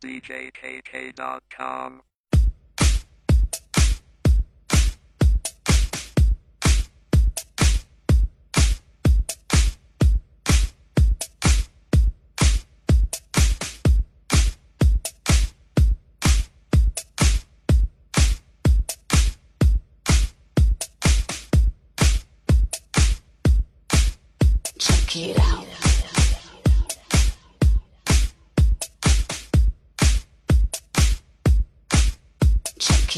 DJKK.com Check it out. Check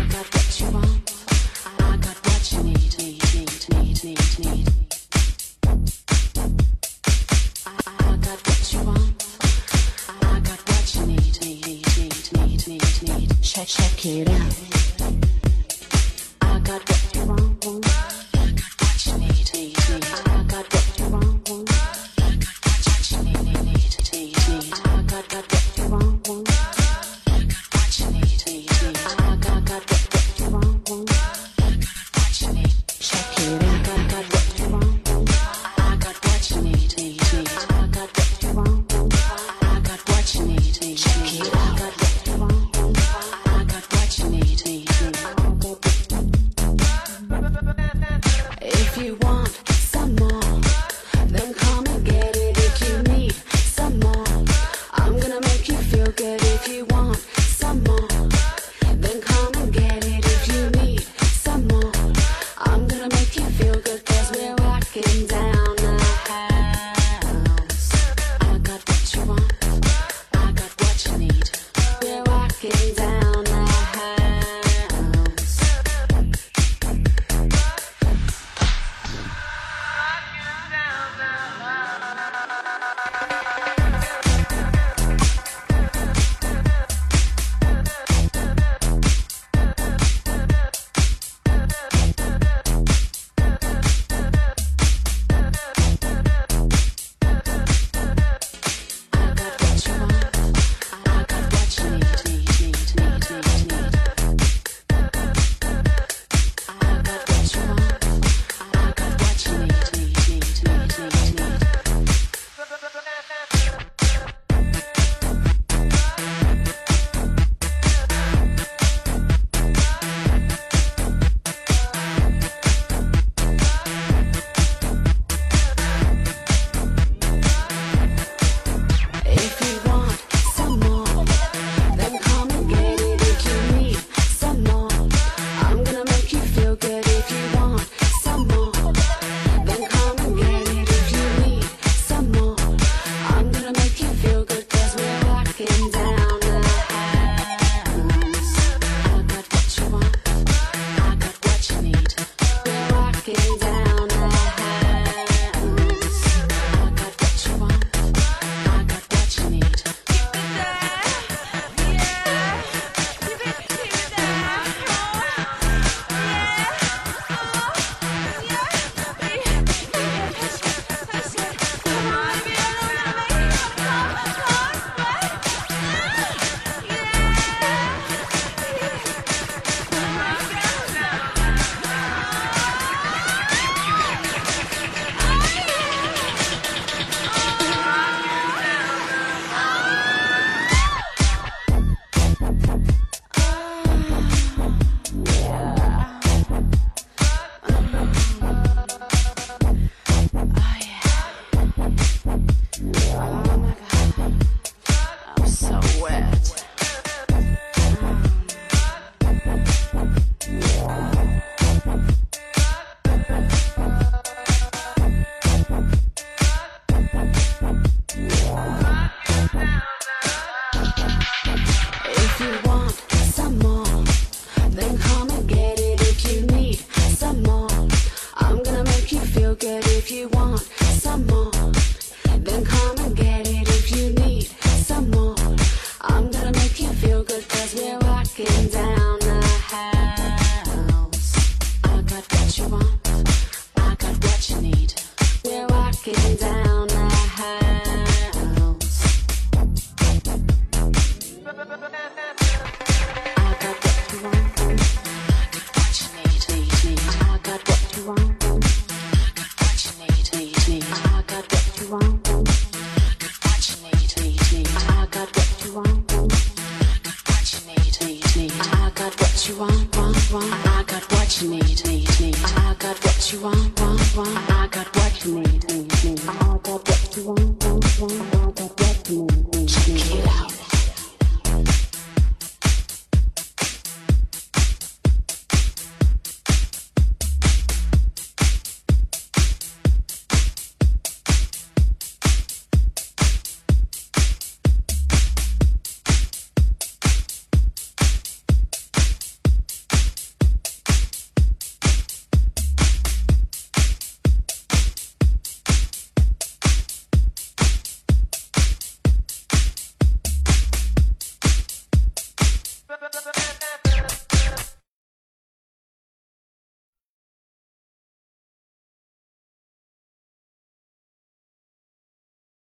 I got what you want, I got what you need. I got what you want, I got what you need. I got what you want, I got what you need. I got what you want, I got what you need. Check it out. I got what you want, I got what you need. I got what you want, I got what you need. Check it out. Good.